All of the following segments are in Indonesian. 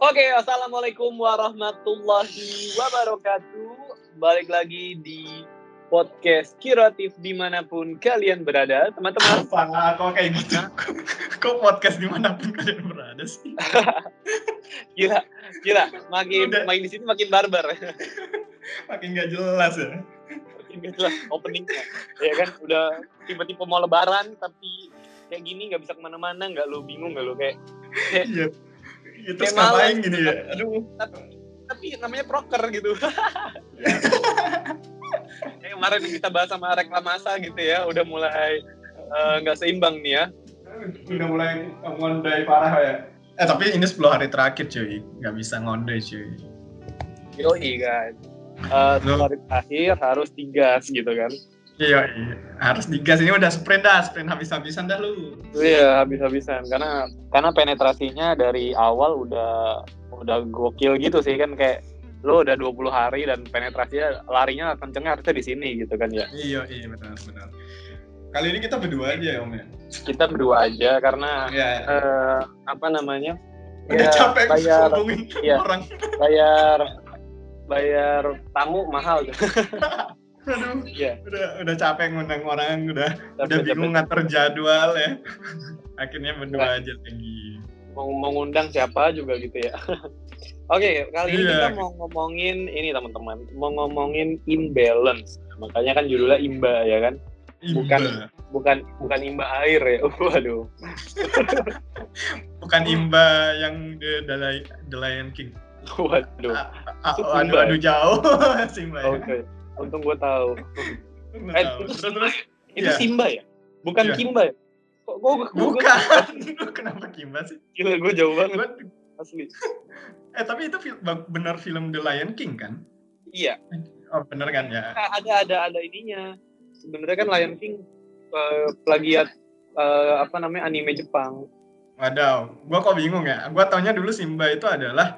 Oke, assalamualaikum warahmatullahi wabarakatuh. Balik lagi di podcast Kiratif dimanapun kalian berada, teman-teman. Apa? Kok kayak gitu? Kok podcast dimanapun kalian berada sih? Gila. Makin di sini makin barbar. Makin gak jelas ya. Makin gak jelas openingnya. Ya kan, udah tiba-tiba mau lebaran tapi kayak gini gak bisa kemana-mana, gak lo bingung gak lo kayak iya. Itu ngapain gini ya? Aduh. Tapi namanya proker gitu. Kayak kemarin kita bahas sama reklamasa gitu ya, udah mulai nggak seimbang nih ya. Udah mulai ngondai parah ya. Tapi ini 10 hari terakhir cuy, nggak bisa ngondai cuy. Yoi kan. 10 hari terakhir harus digas gitu kan. Iya, harus digas. Ini udah sprint habis-habisan dah lu. Iya, habis-habisan. Karena penetrasinya dari awal udah gokil gitu sih kan, kayak lu udah 20 hari dan penetrasinya larinya kencengnya harusnya di sini gitu kan ya. Iya, benar. Kali ini kita berdua aja ya, Om ya. Kita berdua aja karena udah ya, capek ngomongin orang. Bayar tamu mahal gitu. Aduh, yeah. udah capek ngundang orang, udah bingung ngatur jadwal ya. Akhirnya berdua aja lagi. Mau ngundang siapa juga gitu ya. Oke, kali ini kita mau ngomongin ini teman-teman, mau ngomongin imbalance. Makanya kan judulnya imba ya kan. Bukan imba air ya. Waduh. Bukan imba yang The Lion King. Waduh. Aduh jauh. Simba. Oke. Untung gue tahu. Itu Simba ya? Bukan Kimba ya? Kok Bukan. Kenapa Kimba sih? Gila, gue jauh banget. Asli. Tapi itu benar film The Lion King kan? Iya. Oh, benar kan ya? Ada ininya. Sebenarnya kan Lion King plagiat anime Jepang. Waduh, gue kok bingung ya. Gue taunya dulu Simba itu adalah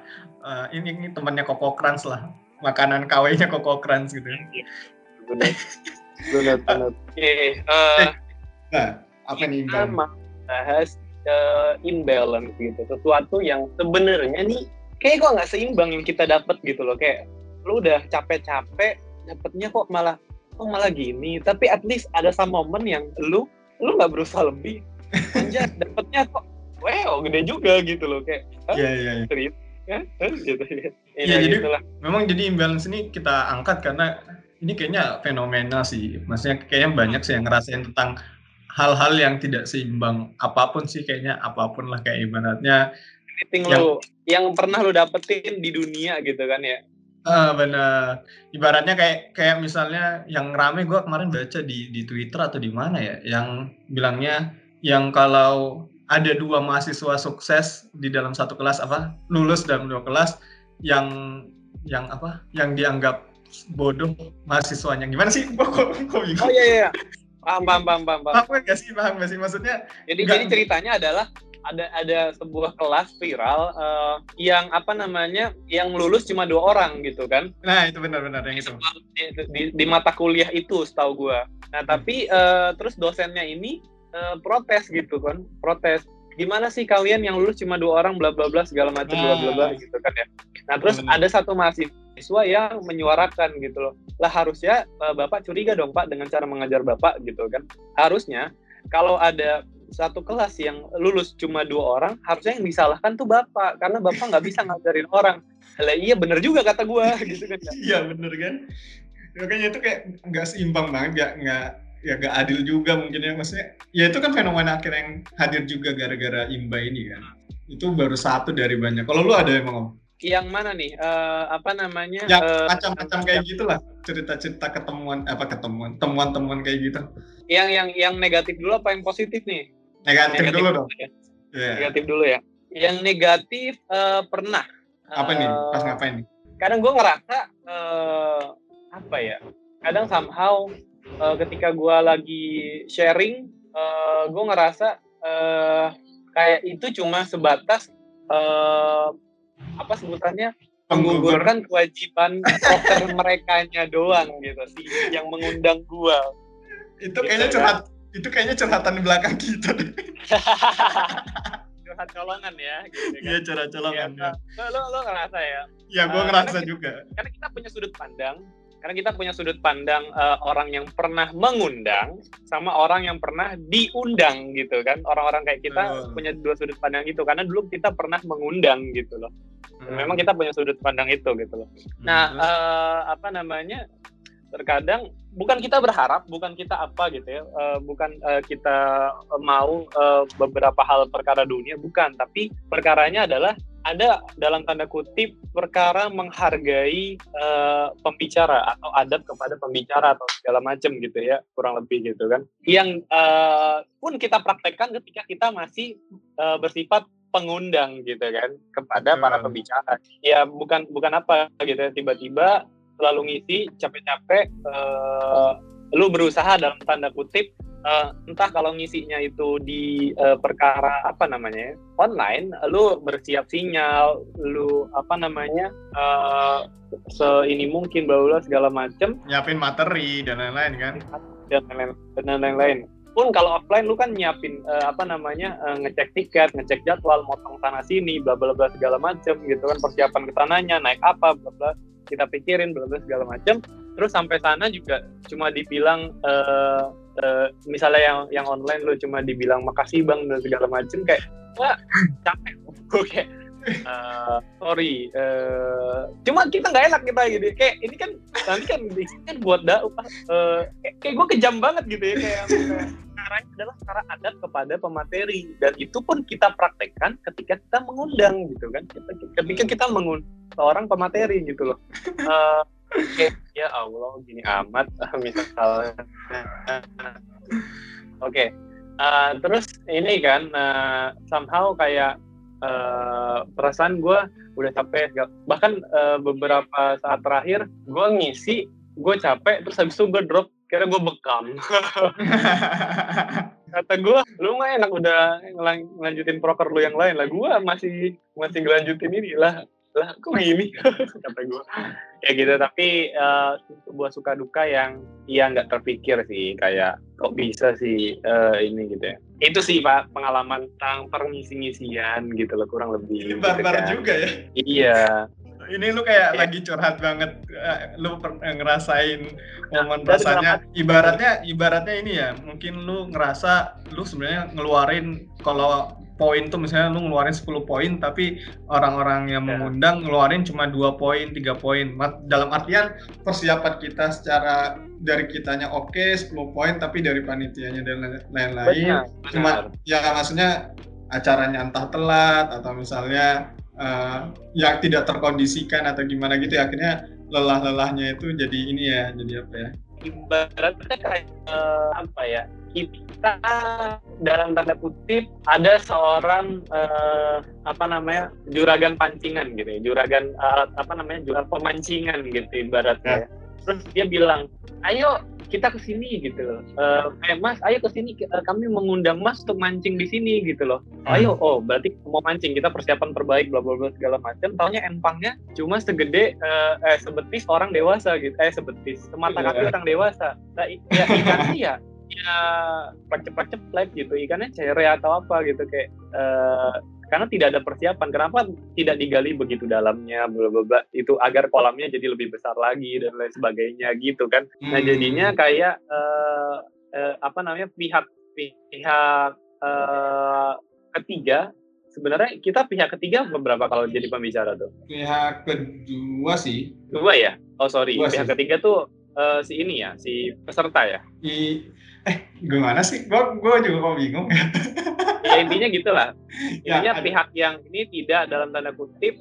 ini temannya Coco Crunch lah. Makanan KW-nya Coco Crunch gitu. Benar. Nah, apa nih? Kita bahas imbalance gitu. Sesuatu yang sebenarnya nih kayak kok nggak seimbang yang kita dapat gitu loh. Kayak lu udah capek-capek dapatnya kok malah gini. Tapi at least ada some moment yang lu nggak berusaha lebih. Anjir, dapatnya kok gede juga gitu loh kayak. Iya. Gitu ya jadi gitulah. Memang jadi imbalance ini kita angkat karena ini kayaknya fenomena sih, maksudnya kayaknya banyak sih yang ngerasain tentang hal-hal yang tidak seimbang apapun sih, kayaknya apapun lah, kayak ibaratnya yang pernah lu dapetin di dunia gitu kan ya. Benar, ibaratnya kayak misalnya yang rame gue kemarin baca di Twitter atau di mana ya, yang bilangnya yang kalau ada 2 mahasiswa sukses di dalam satu kelas, lulus dalam 2 kelas, yang dianggap bodoh mahasiswanya. Gimana sih? Kok bingung? Oh iya. Paham. Paham gak sih? Maksudnya jadi ceritanya adalah ada sebuah kelas viral yang lulus cuma 2 orang gitu kan. Nah, itu benar-benar yang itu. Di mata kuliah itu setahu gua. Nah, tapi terus dosennya ini protes gitu kan, protes gimana sih kalian yang lulus cuma 2 orang bla bla bla segala macam bla bla gitu kan ya. Nah terus ada satu mahasiswa yang menyuarakan gitu loh, lah harusnya bapak curiga dong pak dengan cara mengajar bapak gitu kan, harusnya kalau ada satu kelas yang lulus cuma 2 orang harusnya yang disalahkan tuh bapak karena bapak nggak bisa ngajarin orang. Lah iya bener juga kata gua gitu kan. Iya bener kan, makanya itu kayak nggak seimbang banget, nggak gak adil juga mungkin ya, maksudnya ya itu kan fenomena akhirnya yang hadir juga gara-gara imba ini kan. Itu baru satu dari banyak. Kalau lu ada emang Om? Yang mana nih? Yang macam-macam kayak gitulah, cerita-cerita temuan-temuan kayak gitu. Yang negatif dulu apa yang positif nih? Negatif dulu dong. Yeah. Negatif dulu ya. Yang negatif pernah. Apa nih? Pas ngapain nih? Kadang gue ngerasa kadang somehow ketika gue lagi sharing, gue ngerasa kayak itu cuma sebatas sebutannya menggugurkan kewajiban proker merekanya doang gitu sih, yang mengundang gue. Itu kayaknya curhatan di belakang kita. Curhat ke colongan ya gitu kan. Iya, cara colongan ya, ya. Lo ngerasa ya? Iya, gue ngerasa juga. Karena kita punya sudut pandang, orang yang pernah mengundang sama orang yang pernah diundang gitu kan. Orang-orang kayak kita punya dua sudut pandang itu karena dulu kita pernah mengundang gitu loh. Memang kita punya sudut pandang itu gitu loh. Nah, apa namanya? Terkadang bukan kita berharap, bukan kita apa gitu ya, bukan kita mau beberapa hal perkara dunia, bukan. Tapi perkaranya adalah ada dalam tanda kutip perkara menghargai pembicara atau adab kepada pembicara atau segala macam gitu ya, kurang lebih gitu kan. Yang pun kita praktekkan ketika kita masih bersifat pengundang gitu kan kepada para pembicara. Ya bukan apa gitu ya, tiba-tiba lalu ngisi capek-capek, lu berusaha dalam tanda kutip, entah kalau ngisinya itu di perkara apa namanya online, lu bersiap sinyal, lu apa namanya seini mungkin baula segala macem, nyiapin materi dan lain-lain kan, dan lain-lain. Pun kalau offline lu kan nyiapin apa namanya ngecek tiket, ngecek jadwal, motong sana sini, bla bla bla segala macem gitu kan, persiapan kesananya, naik apa, bla bla. Kita pikirin bla bla segala macam, terus sampai sana juga cuma dibilang misalnya yang online lo cuma dibilang makasih bang dan segala macam, kayak wah capek gue, kayak sorry, cuma kita nggak enak kita gitu, kayak ini kan nanti kan bikin buat kayak gue kejam banget gitu ya, kayak caranya adalah cara adat kepada pemateri, dan itu pun kita praktekkan ketika kita mengundang gitu kan, ketika kita mengundang seorang pemateri gitu loh. Ya Allah gini amat misalnya. Terus ini kan somehow kayak perasaan gue udah capek, bahkan beberapa saat terakhir gue ngisi, gue capek, terus habis itu gue drop, kira gue bekam. Kata gue, lu nggak enak udah ngelanjutin proker lu yang lain lah, gue masih ngelanjutin ini lah kok gini sampai gue ya gitu. Tapi sebuah suka duka yang nggak terpikir sih, kayak kok bisa sih ini gitu ya. Itu sih Pak pengalaman tentang permisi-ngisian gitu loh, kurang lebih ini barbar gitu kan. Juga ya iya. Ini lu kayak lagi curhat banget, lu ngerasain momen rasanya. Ibaratnya ini ya, mungkin lu ngerasa lu sebenarnya ngeluarin, kalau poin tuh misalnya lu ngeluarin 10 poin, tapi orang-orang yang mengundang ngeluarin cuma 2 poin, 3 poin. Dalam artian persiapan kita secara dari kitanya 10 poin, tapi dari panitianya dan lain-lain. Cuma ya maksudnya acaranya entah telat atau misalnya yang tidak terkondisikan atau gimana gitu, akhirnya lelah-lelahnya itu jadi ini ya, jadi apa ya, ibaratnya kayak apa ya, kita dalam tanda kutip ada seorang apa namanya juragan pancingan gitu ya, juragan apa namanya juragan pemancingan gitu ibaratnya. Terus dia bilang, ayo kita kesini gitu loh, mas ayo kesini, kami mengundang mas untuk mancing di sini gitu loh, ayo. Berarti mau mancing, kita persiapan terbaik, bla bla bla segala macam. Taunya empangnya cuma segede sebetis orang dewasa gitu, semata kaki orang dewasa. Nah, ya ikannya ya pacep-pacep gitu, ikannya cere atau apa gitu, kayak karena tidak ada persiapan. Kenapa tidak digali begitu dalamnya, bla bla bla, itu agar kolamnya jadi lebih besar lagi dan lain sebagainya gitu kan. Nah jadinya kayak apa namanya, pihak ketiga, sebenarnya kita pihak ketiga beberapa kalau jadi pembicara tuh? Pihak kedua sih. Dua ya? Oh sorry, pihak ketiga tuh si ini ya, si peserta ya? Gimana sih? Gue juga kok bingung ya. Ya intinya gitulah. Intinya ya, pihak yang ini tidak dalam tanda kutip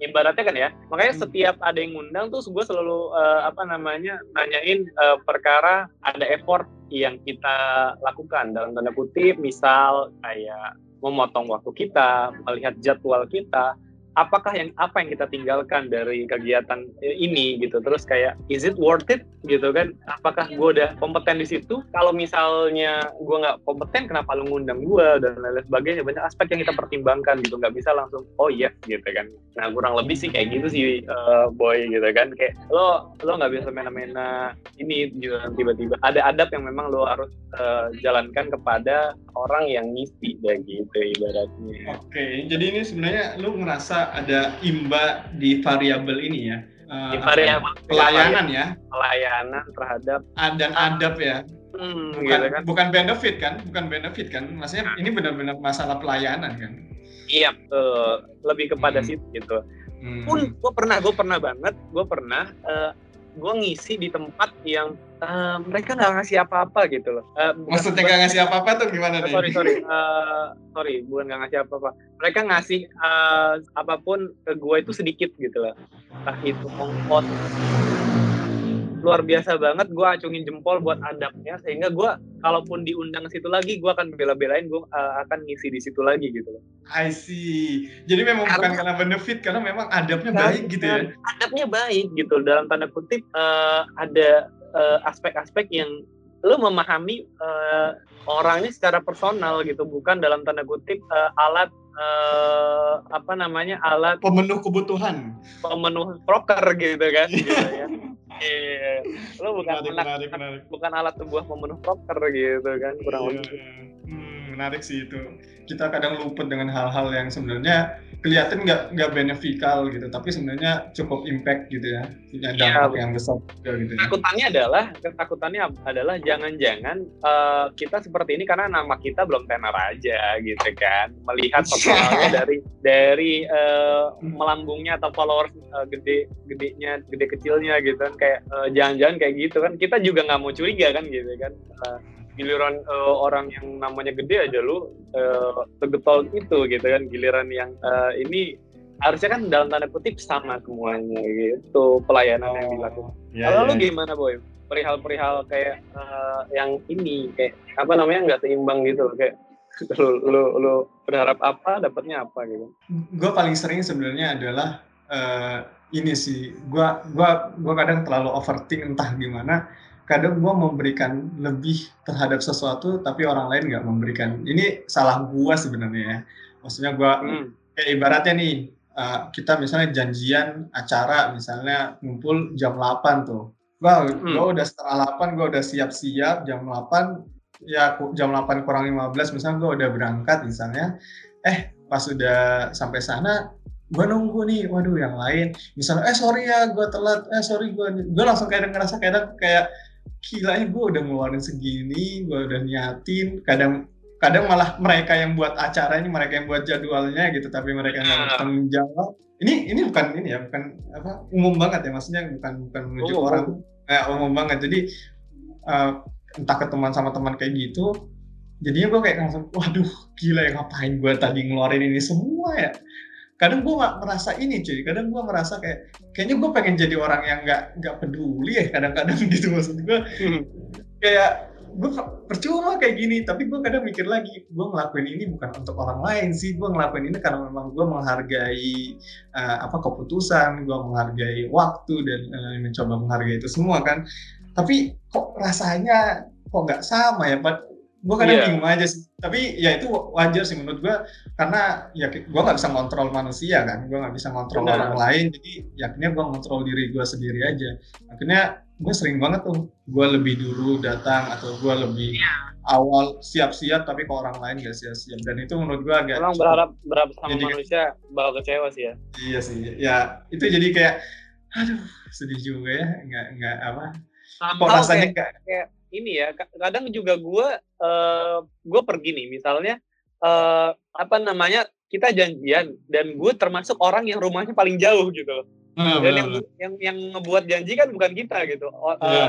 ibaratnya kan ya. Makanya setiap ada yang ngundang tuh gue selalu apa namanya nanyain perkara ada effort yang kita lakukan dalam tanda kutip, misal kayak memotong waktu kita, melihat jadwal kita, apa yang kita tinggalkan dari kegiatan ini gitu. Terus kayak is it worth it gitu kan, apakah gue udah kompeten di situ? Kalau misalnya gue nggak kompeten, kenapa lu ngundang gue dan lain-lain sebagainya. Banyak aspek yang kita pertimbangkan gitu, nggak bisa langsung oh iya gitu kan. Nah kurang lebih sih kayak gitu sih Boy gitu kan, kayak lo nggak bisa mena-mena ini gitu, tiba-tiba ada adab yang memang lo harus jalankan kepada orang yang ngisi ya gitu ibaratnya. Oke, jadi ini sebenarnya lo ngerasa ada imba di variabel ini ya, pelayanan ya, pelayanan terhadap dan adab ya, bukan, gitu kan? bukan benefit kan, maksudnya ini benar-benar masalah pelayanan kan? Iya, lebih kepada situ gitu. Pun gue pernah gue ngisi di tempat yang mereka nggak ngasih apa-apa gitu loh. Maksudnya nggak ngasih apa-apa tuh gimana nih? Sorry, bukan nggak ngasih apa-apa. Mereka ngasih apapun ke gue itu sedikit gitu loh. Entah itu kompot. Luar biasa banget, gue acungin jempol buat adabnya, sehingga gue kalaupun diundang situ lagi, gue akan bela-belain, gue akan ngisi di situ lagi gitu. I see. Jadi memang bukan karena benefit, karena memang adabnya baik gitu ya? Adabnya baik gitu, dalam tanda kutip ada aspek-aspek yang lu memahami orangnya secara personal gitu, bukan dalam tanda kutip alat alat pemenuh kebutuhan, pemenuh proker gitu kan gitu ya. Iya, lo menarik. Bukan alat sebuah pemenuh proker gitu kan, kurang lebih. Menarik sih itu. Kita kadang luput dengan hal-hal yang sebenarnya kelihatan nggak beneficial gitu, tapi sebenarnya cukup impact gitu ya, punya dampak yang besar gitu. Ketakutannya adalah jangan-jangan kita seperti ini karena nama kita belum tenar aja gitu kan, melihat totalnya dari melambungnya atau followers gede kecilnya gitu kan, kayak jangan-jangan kayak gitu kan, kita juga nggak mau curiga kan gitu kan. Giliran orang yang namanya gede aja lu segetol itu gitu kan, giliran yang ini harusnya kan dalam tanda kutip sama semuanya gitu pelayanan yang dilakukan. Lalu gimana Boy? Perihal-perihal kayak yang ini kayak apa namanya nggak seimbang gitu, kayak lu berharap apa, dapatnya apa gitu. Gue paling sering sebenarnya adalah ini sih, gue kadang terlalu overthink entah gimana. Kadang gue memberikan lebih terhadap sesuatu tapi orang lain nggak memberikan. Ini salah gue sebenarnya ya. Maksudnya gue kayak ibaratnya nih kita misalnya janjian acara misalnya ngumpul jam 8 tuh. Gue udah setengah 8, gue udah siap-siap jam 8 ya, jam 8 kurang 15 misalnya gue udah berangkat misalnya. Pas udah sampai sana gue nunggu nih, waduh yang lain misalnya sorry ya gue telat, sorry gue langsung kayak ngerasa kayak gilanya gue udah ngeluarin segini, gue udah niatin, kadang malah mereka yang buat acara ini, mereka yang buat jadwalnya gitu, tapi mereka yang bertanggung jawab. Ini bukan ini ya, bukan apa umum banget ya, maksudnya bukan menuju orang umum banget. Jadi entah ke teman sama teman kayak gitu, jadinya gue kayak langsung waduh gila ya, ngapain gue tadi ngeluarin ini semua ya. Kadang gue nggak merasa ini cuy, kadang gue merasa kayaknya gue pengen jadi orang yang nggak peduli ya kadang-kadang gitu, maksud gue kayak gue percuma kayak gini, tapi gue kadang mikir lagi gue ngelakuin ini bukan untuk orang lain sih, gue ngelakuin ini karena memang gue menghargai keputusan, gue menghargai waktu dan mencoba menghargai itu semua kan, tapi kok rasanya kok nggak sama ya. Gue kadang bingung aja sih, tapi ya itu wajar sih menurut gue, karena ya gue nggak bisa ngontrol manusia kan, gue nggak bisa ngontrol orang lain, jadi ya akhirnya gue ngontrol diri gue sendiri aja. Akhirnya gue sering banget tuh, gue lebih dulu datang atau gue lebih awal siap-siap, tapi kalau orang lain nggak siap-siap, dan itu menurut gue agak orang berharap sama jadi, manusia bakal kecewa sih ya. Iya sih, ya itu jadi kayak, aduh sedih juga ya, nggak apa, kok rasanya kayak ini ya, kadang juga gue pergi nih misalnya kita janjian dan gue termasuk orang yang rumahnya paling jauh gitu loh. Dan yang ngebuat janji kan bukan kita gitu,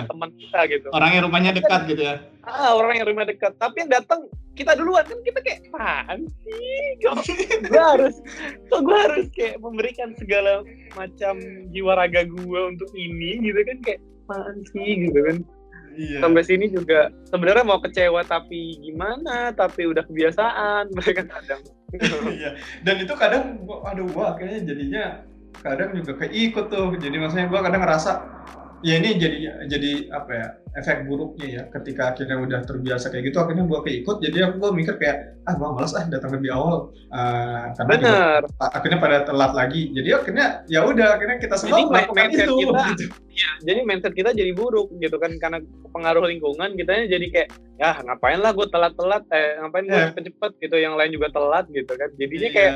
teman kita gitu, orang yang rumahnya dekat gitu ya, orang yang rumahnya dekat, tapi yang datang kita duluan kan, kita kayak apaan sih gue harus kayak memberikan segala macam jiwa raga gue untuk ini gitu kan, kayak apaan sih gitu kan. Sampai sini juga sebenarnya mau kecewa tapi gimana, tapi udah kebiasaan mereka kadang. Dan itu kadang aduh gua kayaknya jadinya kadang juga keikut tuh. Jadi maksudnya gua kadang ngerasa ya ini jadi apa ya, efek buruknya ya, ketika akhirnya udah terbiasa kayak gitu akhirnya gua keikut. Jadi aku mikir kayak gua malas datang lebih awal karena juga, akhirnya pada telat lagi. Jadi akhirnya ya udah akhirnya kita semua melakukan itu kita, gitu. Ya, jadi mindset kita jadi buruk gitu kan karena pengaruh lingkungan. Kitanya jadi kayak ya ngapain lah gua telat-telat, ngapain gua cepet-cepet gitu, yang lain juga telat gitu kan. Jadinya kayak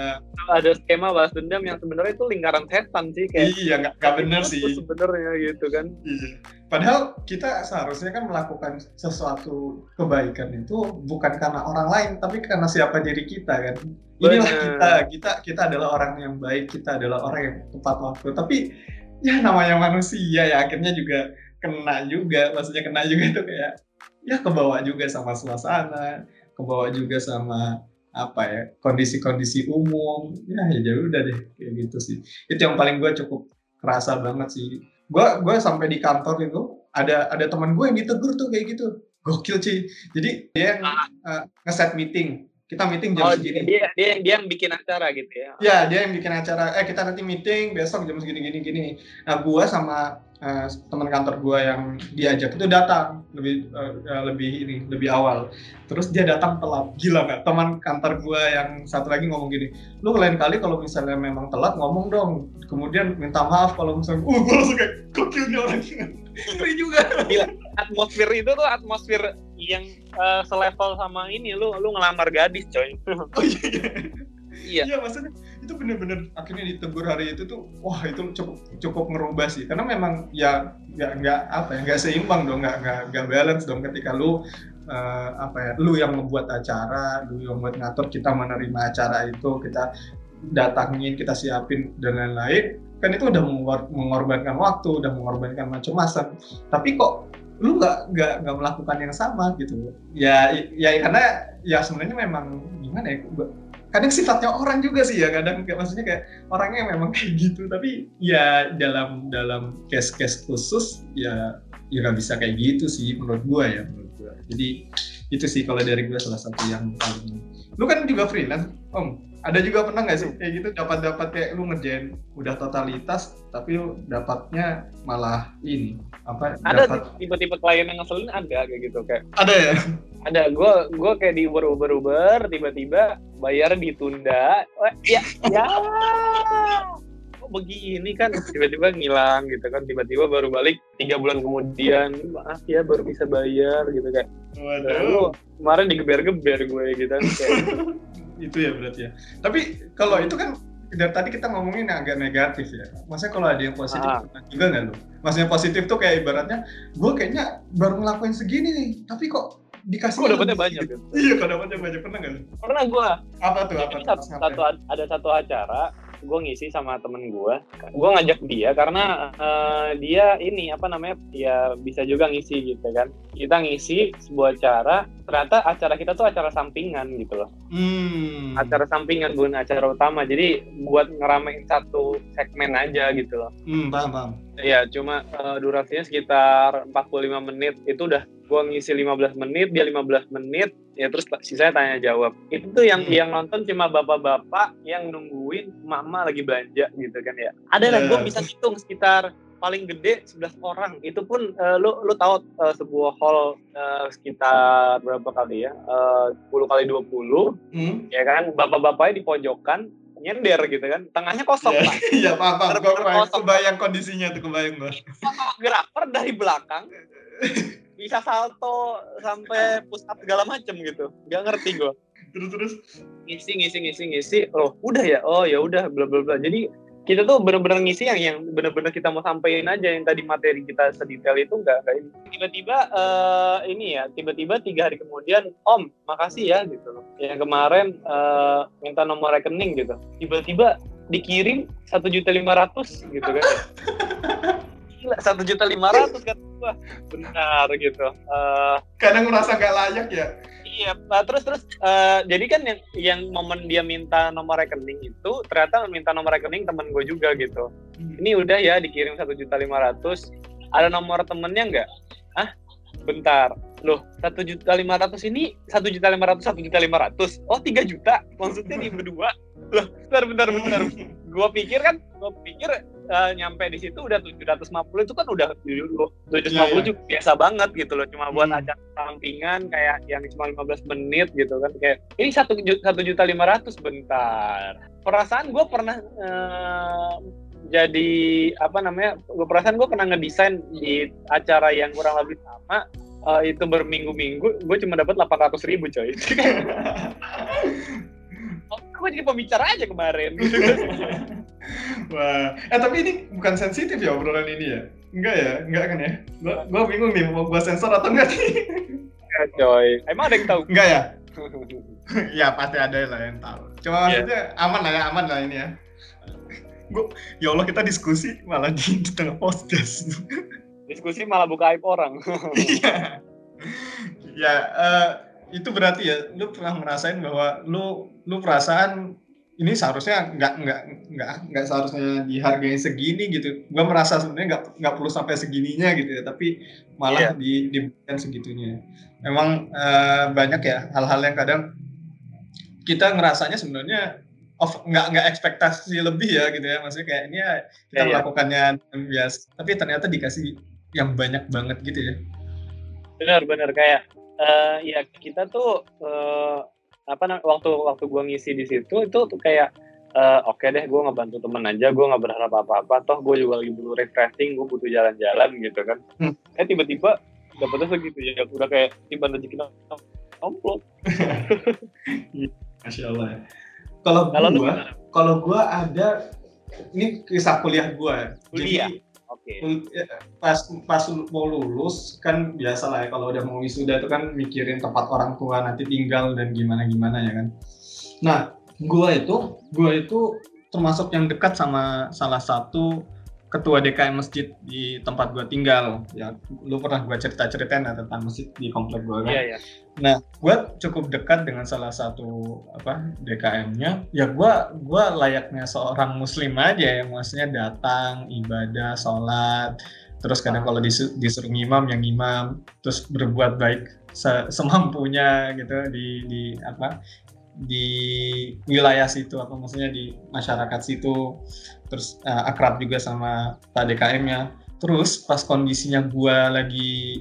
ada skema balas dendam yang sebenarnya itu lingkaran setan sih kayak. Iya, enggak benar sih. Sebenarnya gitu kan. Iya. Padahal kita seharusnya kan melakukan sesuatu kebaikan itu bukan karena orang lain, tapi karena siapa diri kita kan. Inilah kita adalah orang yang baik, kita adalah orang yang tepat waktu. Tapi ya namanya manusia ya akhirnya juga kena juga, maksudnya kena juga itu kayak ya kebawa juga sama suasana, kebawa juga sama apa ya kondisi-kondisi umum. Ya udah deh kayak gitu sih. Itu yang paling gue cukup kerasa banget sih. Gue sampai di kantor itu ada teman gue yang ditegur tuh kayak gitu. Gokil sih. Jadi dia yang nge-set meeting. Kita meeting jam segini. Dia yang bikin acara gitu ya. Iya, dia yang bikin acara. Kita nanti meeting besok jam segini. Nah, gue sama teman kantor gue yang diajak itu datang lebih awal. Terus dia datang telat. Gila nggak? Teman kantor gue yang satu lagi ngomong gini, lu lain kali kalau misalnya memang telat ngomong dong, kemudian minta maaf kalau misalnya gue langsung kayak kokilnya orang ini juga. Gila, atmosfer itu tuh atmosfer yang selevel sama ini lu ngelamar gadis coy. Oh iya. Iya maksudnya itu benar-benar akhirnya ditegur hari itu tuh, wah itu cukup ngerubah sih, karena memang ya nggak seimbang dong, nggak balance dong ketika lu lu yang membuat acara, lu yang buat ngatur, kita menerima acara itu, kita datangin, kita siapin dan lain-lain, kan itu udah mengorbankan waktu, udah mengorbankan macam-macam, tapi kok lu nggak melakukan yang sama gitu, ya karena ya sebenarnya memang gimana ya kadang sifatnya orang juga sih ya, kadang maksudnya kayak orangnya memang kayak gitu, tapi ya dalam case-case khusus ya nggak bisa kayak gitu sih menurut gua. Jadi itu sih kalau dari gua salah satu yang paling. Lu kan juga freelance om, ada juga pernah nggak sih kayak gitu dapat kayak lu ngerjain udah totalitas tapi lu dapatnya malah ini apa? Ada tipe-tipe klien yang ngeselin ada kayak gitu kayak. Ada ya. Ada, gue kayak di Uber, tiba-tiba bayar ditunda, ya, begini kan, tiba-tiba ngilang gitu kan, tiba-tiba baru balik 3 bulan kemudian, maaf ya baru bisa bayar gitu kan. Waduh, kemarin digeber-geber gue gitu kan. Itu ya berarti ya, tapi kalau itu kan dari tadi kita ngomongin agak negatif ya, maksudnya kalau ada yang positif juga nggak lo? Maksudnya positif tuh kayak ibaratnya, gue kayaknya baru ngelakuin segini nih, tapi kok dikasih dapatnya banyak gitu. Iya, kalau dapatnya banyak pernah nggak? Pernah gue. Apa tuh? Ada satu acara gue ngisi sama temen gue. Gue ngajak dia karena dia ini apa namanya ya bisa juga ngisi gitu kan. Kita ngisi sebuah acara. Ternyata acara kita tuh acara sampingan gitu loh. Acara sampingan bukan acara utama. Jadi buat ngeramein satu segmen aja gitu loh. Paham. Iya, cuma durasinya sekitar 45 menit itu udah. Gue ngisi 15 menit, dia 15 menit, ya terus sisanya tanya-jawab. Itu tuh yang nonton cuma bapak-bapak yang nungguin mama lagi belanja gitu kan ya. Adalah gue bisa hitung sekitar paling gede 11 orang. Itu pun lu tahu sebuah hall sekitar berapa kali ya? 10x20, ya kan? Bapak-bapaknya di pojokan, nyender gitu kan, tengahnya kosong lah. Iya, paham. Kebayang kondisinya tuh, kebayang gue. Fotografer dari belakang. Bisa salto sampai push up segala macem gitu, nggak ngerti gue. Terus ngisi, udah bla bla. Jadi kita tuh bener-bener ngisi yang bener-bener kita mau sampein aja, yang tadi materi kita sedetail itu nggak ini. Tiba-tiba 3 hari kemudian, om makasih ya gitu. Yang kemarin minta nomor rekening gitu, tiba-tiba dikirim 1.500.000 gitu kan. 1.500.000 kata gue, benar gitu. Kadang merasa nggak layak ya. Iya, terus jadi kan yang momen dia minta nomor rekening itu ternyata minta nomor rekening temen gue juga gitu. Ini udah ya dikirim 1.500.000, ada nomor temennya nggak? bentar, loh 1.500.000 ini 1.500.000, 1.500.000, oh 3 juta maksudnya nih berdua, loh bentar. Gue pikir nyampe di situ udah 750 itu kan udah 750 juga biasa banget gitu loh, cuma buat acara sampingan kayak yang cuma 15 menit gitu kan, kayak ini 1.500.000 bentar. Perasaan gue pernah gue pernah ngedesain di acara yang kurang lebih sama, itu berminggu-minggu, gue cuma dapat 800.000 coy. Gue jadi pembicara aja kemarin. Wah, tapi ini bukan sensitif ya obrolan ini ya? Enggak ya? Enggak kan ya? Gue bingung nih mau gue sensor atau enggak nih? Enggak coy, emang ada yang tahu? Enggak ya? Ya pasti ada lah yang tahu. Cuma maksudnya aman lah ini ya. Gue, ya Allah kita diskusi malah di tengah podcast. Diskusi malah buka aib orang. Iya. Ya, itu berarti ya, lu pernah ngerasain bahwa lu perasaan ini seharusnya nggak seharusnya dihargain segini gitu. Gue merasa sebenarnya nggak perlu sampai segininya gitu ya, tapi malah diberikan segitunya. Memang banyak ya hal-hal yang kadang kita ngerasanya sebenarnya nggak ekspektasi lebih ya gitu ya, maksudnya kayak ini ya kita melakukannya biasa, tapi ternyata dikasih yang banyak banget gitu ya. Benar kayak ya kita tuh waktu gue ngisi di situ itu tuh kayak oke deh gue ngebantu temen aja, gue nggak berharap apa-apa, toh gue juga lagi butuh refreshing, gue butuh jalan-jalan gitu kan. Tiba-tiba dapetnya segitu ya, udah kayak tiba rezeki amplop. Masya Allah. Kalau gue ada ini kisah kuliah gue. Jadi pas mau lulus kan biasa lah ya, kalau udah mau wisuda itu kan mikirin tempat orang tua nanti tinggal dan gimana ya kan. Nah gue itu termasuk yang dekat sama salah satu ketua DKM masjid di tempat gue tinggal ya, lu pernah gue ceritain ya, tentang masjid di komplek gue kan. Nah gue cukup dekat dengan salah satu DKM-nya ya, gue layaknya seorang muslim aja ya, maksudnya datang ibadah sholat, terus kadang kalau disuruh ngimam yang ngimam, terus berbuat baik semampunya gitu di wilayah situ, apa maksudnya di masyarakat situ, terus akrab juga sama Pak DKM-nya. Terus pas kondisinya gua lagi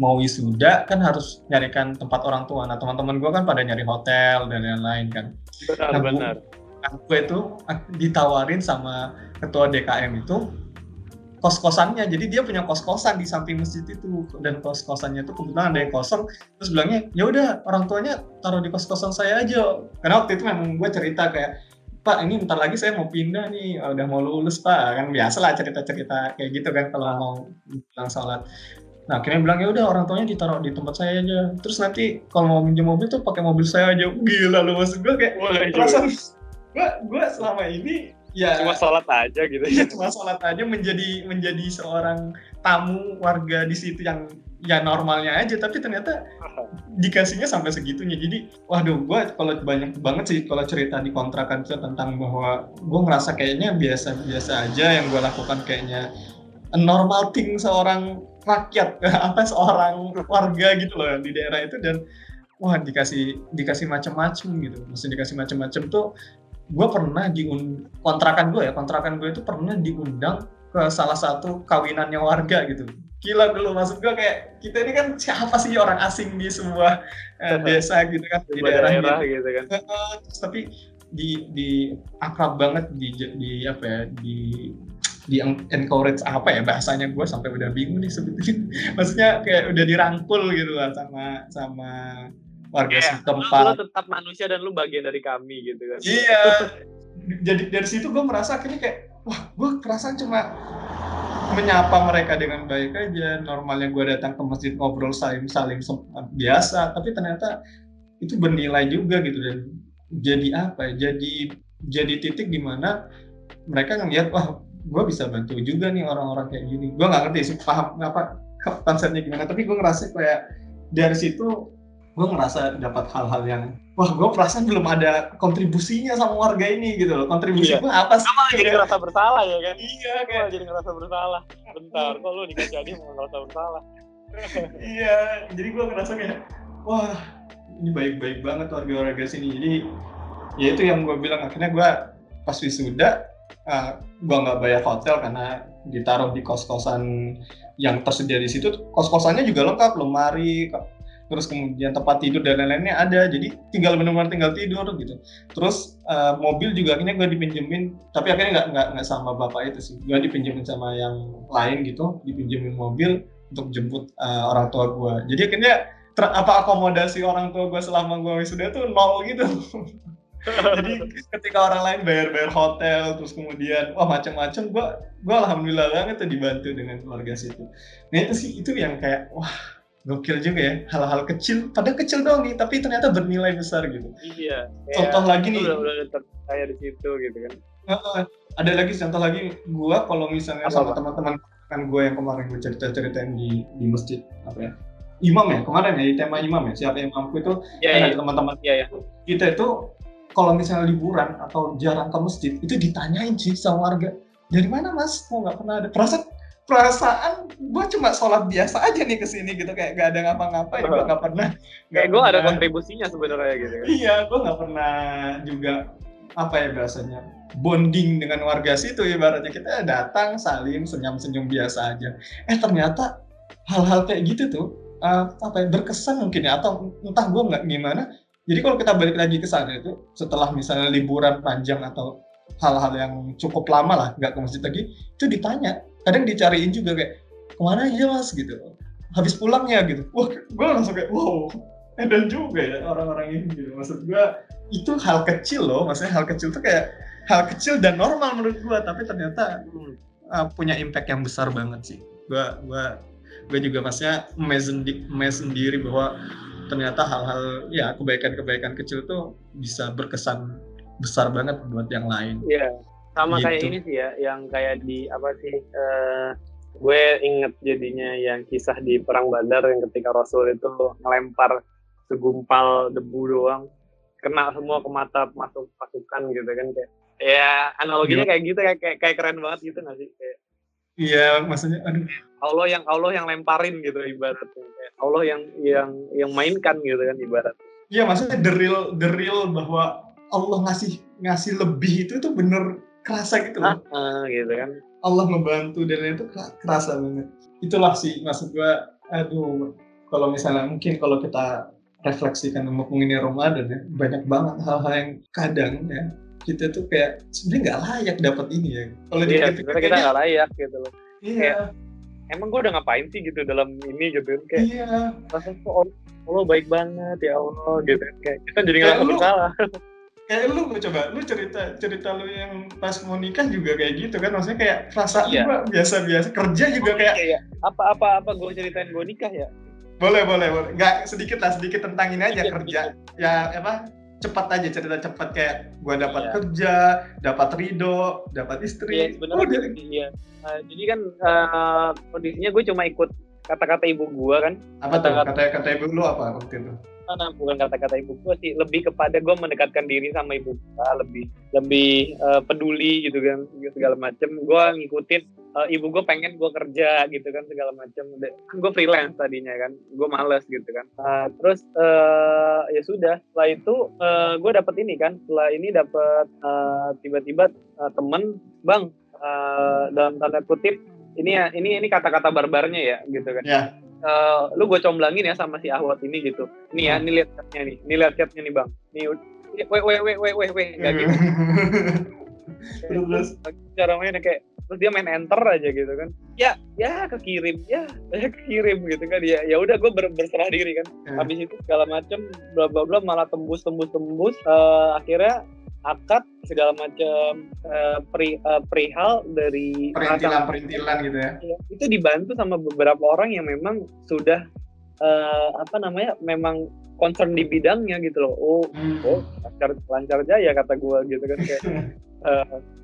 mau wisuda kan harus nyarikan tempat orang tua. Nah teman-teman gua kan pada nyari hotel dan lain-lain kan. Benar. Gua itu ditawarin sama ketua DKM itu kos-kosannya, jadi dia punya kos-kosan di samping masjid itu, dan kos-kosannya itu kebetulan ada yang kosong, terus bilangnya ya udah orang tuanya taruh di kos-kosan saya aja, karena waktu itu memang gue cerita kayak Pak ini bentar lagi saya mau pindah nih, udah mau lulus Pak, kan biasalah cerita-cerita kayak gitu kan kalau mau bilang sholat. Nah akhirnya bilang ya udah orang tuanya ditaruh di tempat saya aja, terus nanti kalau mau minjem mobil tuh pakai mobil saya aja. Gila lu, maksud gue kayak perasaan gue selama ini ya, cuma sholat aja gitu. Iya, cuma sholat aja menjadi seorang tamu warga di situ yang ya normalnya aja, tapi ternyata dikasihnya sampai segitunya. Jadi waduh, gue kalau banyak banget sih kalau cerita di kontrakan itu tentang bahwa gue ngerasa kayaknya biasa-biasa aja yang gue lakukan, kayaknya normal thing seorang rakyat atau seorang warga gitu loh di daerah itu, dan wah dikasih macam-macam gitu. Maksudnya dikasih macam-macam tuh. Gue pernah kontrakan gue itu pernah diundang ke salah satu kawinannya warga gitu. Gila dulu, maksud gue kayak kita ini kan siapa sih, orang asing di sebuah desa gitu kan, di daerah gitu kan. Tapi di akrab banget, di encourage bahasanya gue sampai udah bingung nih sebetulnya. Maksudnya kayak udah dirangkul gitu lah sama warga setempat. Lu tetap manusia dan lu bagian dari kami gitu kan. Iya. Jadi dari situ gue merasa akhirnya kayak wah, gue perasaan cuma menyapa mereka dengan baik aja. Normalnya gue datang ke masjid ngobrol salim biasa, tapi ternyata itu bernilai juga gitu, dan jadi titik di mana mereka ngelihat wah, gue bisa bantu juga nih orang-orang kayak gini. Gue nggak ngerti sih paham konsepnya gimana, tapi gue ngerasa kayak dari situ gue ngerasa dapat hal-hal yang, wah gue perasaan belum ada kontribusinya sama warga ini gitu loh, kontribusi gue apa sih? Gue jadi ngerasa bersalah ya kan? Iya kan? Gue jadi ngerasa bersalah, bentar, kok lu dikasih adik mau ngerasa bersalah? Iya, jadi gue ngerasa kayak, wah ini baik-baik banget warga-warga sini, jadi ya itu yang gue bilang, akhirnya gue pas wisuda, gue nggak bayar hotel karena ditaruh di kos-kosan yang tersedia di situ, kos-kosannya juga lengkap, lemari, terus kemudian tempat tidur dan lain-lainnya ada, jadi tinggal benar-benar tinggal tidur gitu. Terus mobil juga akhirnya gue dipinjemin, tapi akhirnya nggak sama bapak itu sih, gue dipinjemin sama yang lain gitu, dipinjemin mobil untuk jemput orang tua gue. Jadi akhirnya akomodasi orang tua gue selama gue wisuda tuh nol gitu. Jadi ketika orang lain bayar hotel, terus kemudian wah macam-macam, gue alhamdulillah banget tuh dibantu dengan keluarga situ. Nah itu sih, itu yang kayak wah gokil juga ya, hal-hal kecil, padahal kecil doang nih, tapi ternyata bernilai besar gitu. Iya. Contoh lagi nih. Udah terkaya di situ gitu kan. Ada lagi contoh lagi, gue kalau misalnya sama teman-teman kan gue yang kemarin gue cerita-ceritain di masjid apa ya, imam ya kemarin ya, di tema imam ya, siapa imamku itu kan ada teman-teman kita itu kalau misalnya liburan atau jarang ke masjid itu ditanyain sih sama warga, dari mana mas? Kok nggak pernah ada perasaan gue cuma sholat biasa aja nih kesini gitu, kayak gak ada ngapa-ngapain, gue gak pernah kayak gue ada kontribusinya sebenarnya gitu kan. Iya, gue gak pernah juga apa ya biasanya bonding dengan warga situ, ibaratnya kita datang salim senyum-senyum biasa aja, ternyata hal-hal kayak gitu tuh apa ya, berkesan mungkin ya, atau entah gue nggak gimana. Jadi kalau kita balik lagi ke sana itu setelah misalnya liburan panjang atau hal-hal yang cukup lama lah nggak ke masjid lagi, itu ditanya, kadang dicariin juga kayak kemana aja mas gitu, habis pulangnya gitu. Wah gue langsung kayak wow, edan juga ya orang-orang ini gitu. Maksud gue itu hal kecil loh, maksudnya hal kecil tuh kayak hal kecil dan normal menurut gue, tapi ternyata punya impact yang besar banget sih. Gue juga maksudnya amazed sendiri bahwa ternyata hal-hal ya kebaikan-kebaikan kecil tuh bisa berkesan besar banget buat yang lain. Iya. Sama gitu. Kayak ini sih ya, yang kayak di apa sih, gue inget jadinya yang kisah di Perang Badar yang ketika Rasul itu ngelempar segumpal debu doang, kena semua ke mata masuk pasukan gitu kan, kayak ya analoginya kayak gitu, kayak keren banget gitu nggak sih? Kayak, iya maksudnya aduh Allah yang lemparin gitu ibaratnya, Allah yang mainkan gitu kan ibaratnya. Iya maksudnya the real bahwa Allah ngasih lebih itu tuh bener kerasa gitu loh. Gitu kan. Allah membantu dan itu kerasa banget. Itulah sih maksud gua, aduh kalau misalnya mungkin kalau kita refleksikan mumpung ini Ramadan ya, banyak banget hal-hal yang kadang ya kita tuh kayak sebenarnya nggak layak dapat ini ya. Kalau dipikir-pikir kita nggak layak gitu loh. Iya. Kayak, emang gue udah ngapain sih gitu dalam ini gitu kan, kayak langsung tuh Allah baik banget ya Allah gitu kan, kayak kita jadi nggak bersalah. Kayak lu coba, lu cerita lu yang pas mau nikah juga kayak gitu kan, maksudnya kayak perasaan gue biasa-biasa, kerja juga kayak apa gue ceritain gue nikah ya? Boleh, nggak sedikit tentang ini aja kerja, ya apa cepat aja cerita cepat kayak gue dapat kerja, dapat ridho, dapat istri. Iya benar. Iya. Jadi kan kondisinya gue cuma ikut kata-kata ibu gue kan. Apa tuh kata-kata ibu lu apa waktu itu? Bukan kata-kata ibu gue sih, lebih kepada gue mendekatkan diri sama ibu gue, lebih peduli gitu kan, segala macem. Gue ngikutin ibu gue pengen gue kerja gitu kan, segala macem. Kan gue freelance tadinya kan, gue males gitu kan. Terus ya sudah, setelah itu gue dapet ini kan, setelah ini dapet tiba-tiba temen, bang dalam tanda kutip ini kata-kata barbarnya ya gitu kan. Lu gue comblangin ya sama si Ahwat ini gitu. Nih ya, nih lihat chatnya nih bang. Nih, weh, nggak gitu. Terus cara mainnya kayak, terus dia main enter aja gitu kan. Ya kekirim gitu kan. Ya udah gue berserah diri kan. Habis itu segala macem, bla bla bla, malah tembus. Akhirnya akad segala macam perihal dari perintilan gitu ya. Itu dibantu sama beberapa orang yang memang sudah memang concern di bidangnya gitu loh. Lancar jaya kata gue gitu kan, kayak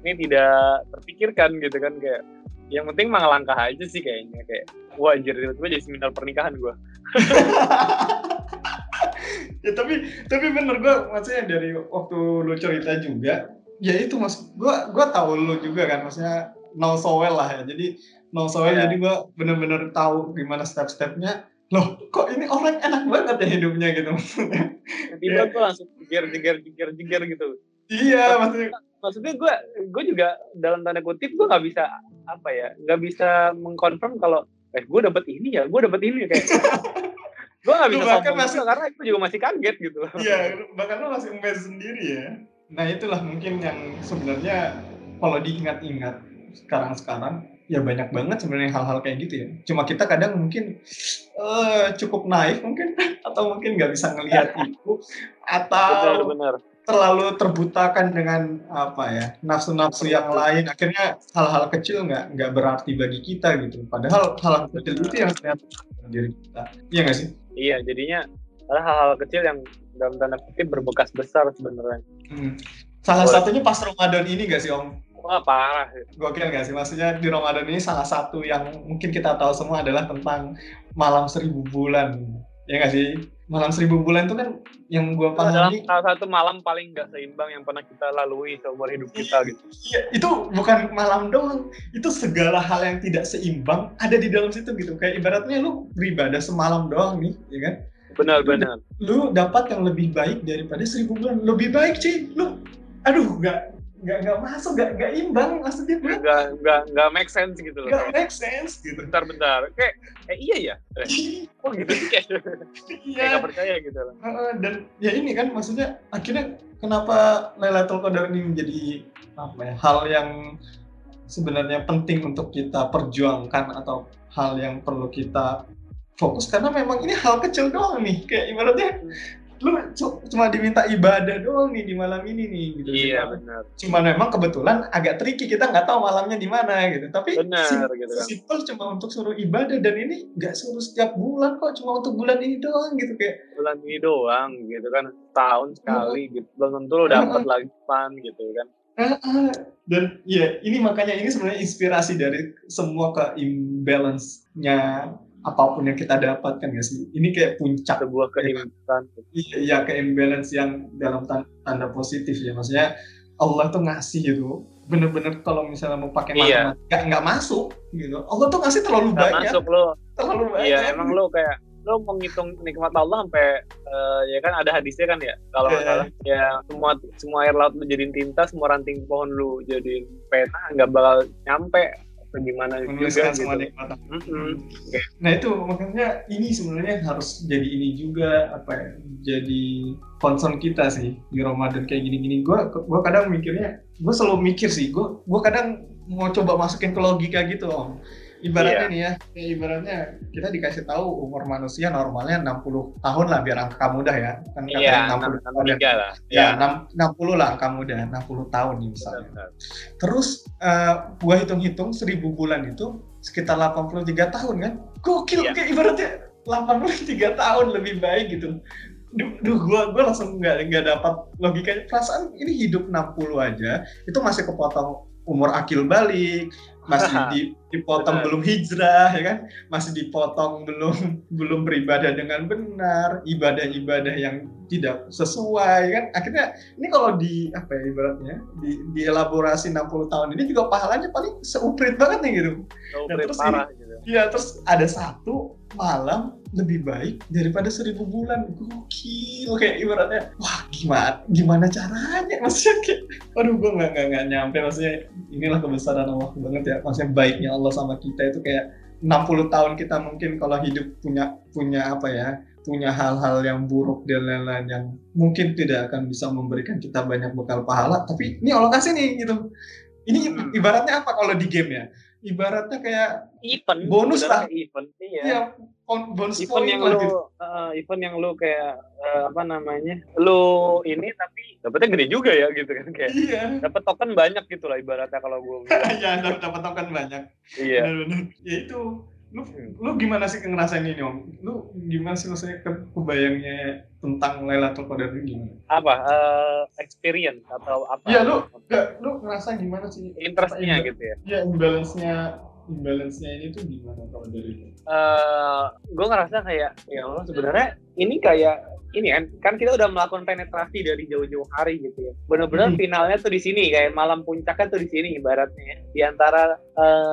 ini tidak terpikirkan gitu kan, kayak yang penting mah langkah aja sih kayaknya, kayak wah anjir tiba-tiba jadi seminar pernikahan gue. Ya, tapi bener gue, maksudnya dari waktu lu cerita juga, ya itu mas, gue tahu lu juga kan, maksudnya know so well lah ya, jadi know so well, yeah. Jadi gue bener-bener tahu gimana step-stepnya. Loh, kok ini orang enak banget ya hidupnya gitu maksudnya. Tiba-tiba gue langsung jeger gitu. Iya, maksudnya gue juga dalam tanda kutip gue nggak bisa nggak bisa mengkonfirm kalau gue dapet ini ya, kayak gue nggak bisa konfirm karena itu juga masih kaget gitu. Iya, bahkan lo masih ngebayar sendiri ya. Nah itulah mungkin yang sebenarnya kalau diingat-ingat sekarang ya banyak banget sebenarnya hal-hal kayak gitu ya. Cuma kita kadang mungkin cukup naif mungkin, atau mungkin nggak bisa ngelihat itu, atau benar. Terlalu terbutakan dengan nafsu-nafsu yang lain, akhirnya hal-hal kecil nggak berarti bagi kita gitu, padahal hal-hal kecil itu yang ternyata diri kita, iya nggak sih? Iya, jadinya hal-hal kecil yang dalam tanda kutip berbekas besar sebenarnya. Salah satunya pas Ramadan ini nggak sih Om? Wah parah, gokil nggak sih? Maksudnya di Ramadan ini salah satu yang mungkin kita tahu semua adalah tentang malam 1000 bulan, ya nggak sih? Malam 1000 bulan itu kan yang gue pahami salah satu malam paling nggak seimbang yang pernah kita lalui seumur hidup kita gitu. Iya, itu bukan malam doang, itu segala hal yang tidak seimbang ada di dalam situ gitu. Kayak ibaratnya lu beribadah semalam doang nih, ya kan? Benar. Lu dapat yang lebih baik daripada 1000 bulan, lebih baik sih. Lu, aduh nggak imbang maksudnya. Nggak make sense gitu loh. Nggak make sense gitu. Bentar. Kayak iya ya. Oh gitu kayak. Iya. Nggak percaya gitu loh. Dan ya ini kan maksudnya akhirnya kenapa Lailatul Qadar ini menjadi hal yang sebenarnya penting untuk kita perjuangkan atau hal yang perlu kita fokus, karena memang ini hal kecil doang nih, kayak ibaratnya lu cuma diminta ibadah doang nih di malam ini nih gitu. Iya benar. Cuma memang kebetulan agak tricky, kita nggak tahu malamnya di mana gitu. Tapi simpel gitu. Cuma untuk suruh ibadah, dan ini nggak suruh setiap bulan kok, cuma untuk bulan ini doang gitu kayak. Bulan ini doang gitu kan, tahun sekali gitu. Belum tentu lu dapat lagi pan gitu kan. Dan ya ini makanya ini sebenarnya inspirasi dari semua keimbalance-nya apapun yang kita dapatkan nggak sih? Ini kayak puncak sebuah keimbalan. Iya, keimbalance yang dalam tanda positif ya, maksudnya Allah tuh ngasih itu bener-bener kalau misalnya mau pakai matematika nggak masuk gitu. Allah tuh ngasih terlalu banyak. Masuk lo. Terlalu banyak. Iya emang lo kayak lo menghitung nikmat Allah sampai ya kan ada hadisnya kan ya, kalau nggak salah ya semua air laut lo jadiin tinta, semua ranting pohon lo jadiin pena, nggak bakal nyampe. Bagaimana menuliskan semua nikmat. Nah itu makanya ini sebenarnya harus jadi ini juga jadi concern kita sih di Ramadan kayak gini-gini. Gue kadang mikirnya, gue selalu mikir sih, gue kadang mau coba masukin ke logika gitu Om. Ibaratnya ibaratnya kita dikasih tahu umur manusia normalnya 60 tahun lah biar angka mudah ya. Kan katanya 60 tahun. Ya, 60 lah angka mudah, 60 tahun nih misalnya. Benar. Terus gua hitung-hitung 1000 bulan itu sekitar 83 tahun kan. Gokil kayak ibaratnya 83 tahun lebih baik gitu. Duh, gue langsung nggak dapat logikanya. Perasaan ini hidup 60 aja itu masih kepotong umur akil balik, masih dipotong belum hijrah ya kan, masih dipotong belum beribadah dengan benar, ibadah-ibadah yang tidak sesuai kan. Akhirnya ini kalau ibaratnya dielaborasi 60 tahun ini juga pahalanya paling seuprit banget nih gitu. Seuprit parah gitu. Iya, terus ada satu malam lebih baik daripada 1000 bulan. Gokil kayak ibaratnya, wah gimana caranya maksudnya kayak, aduh gue nggak nyampe, maksudnya inilah kebesaran Allah banget ya, maksudnya baiknya Allah sama kita itu kayak 60 tahun kita mungkin kalau hidup punya hal-hal yang buruk dan lain-lain yang mungkin tidak akan bisa memberikan kita banyak bekal pahala, tapi ini Allah kasih nih gitu. Ini ibaratnya kalau di game ya? Ibaratnya kayak event, bonus lah. Event, iya. Bonus event yang lo, gitu. Event yang lo kayak lo ini tapi dapatnya gede juga ya gitu kan kayak. Iya. Dapat token banyak gitu lah ibaratnya kalau gue. Iya, dapat token banyak. Iya. Benar. Ya itu. Lu gimana sih ngerasain ini Om? Lu gimana sih maksudnya kebayangnya tentang Lailatul Qadar itu gimana? Experience atau apa? Iya, lu ngerasa gimana sih? Interestnya gitu ya? Iya, imbalance-nya ini tuh gimana kalau dari lu? Gue ngerasa kayak, ya Allah sebenarnya ini kayak ini kan kita udah melakukan penetrasi dari jauh-jauh hari gitu ya. Benar-benar finalnya tuh di sini, kayak malam puncaknya tuh di sini ibaratnya. Di antara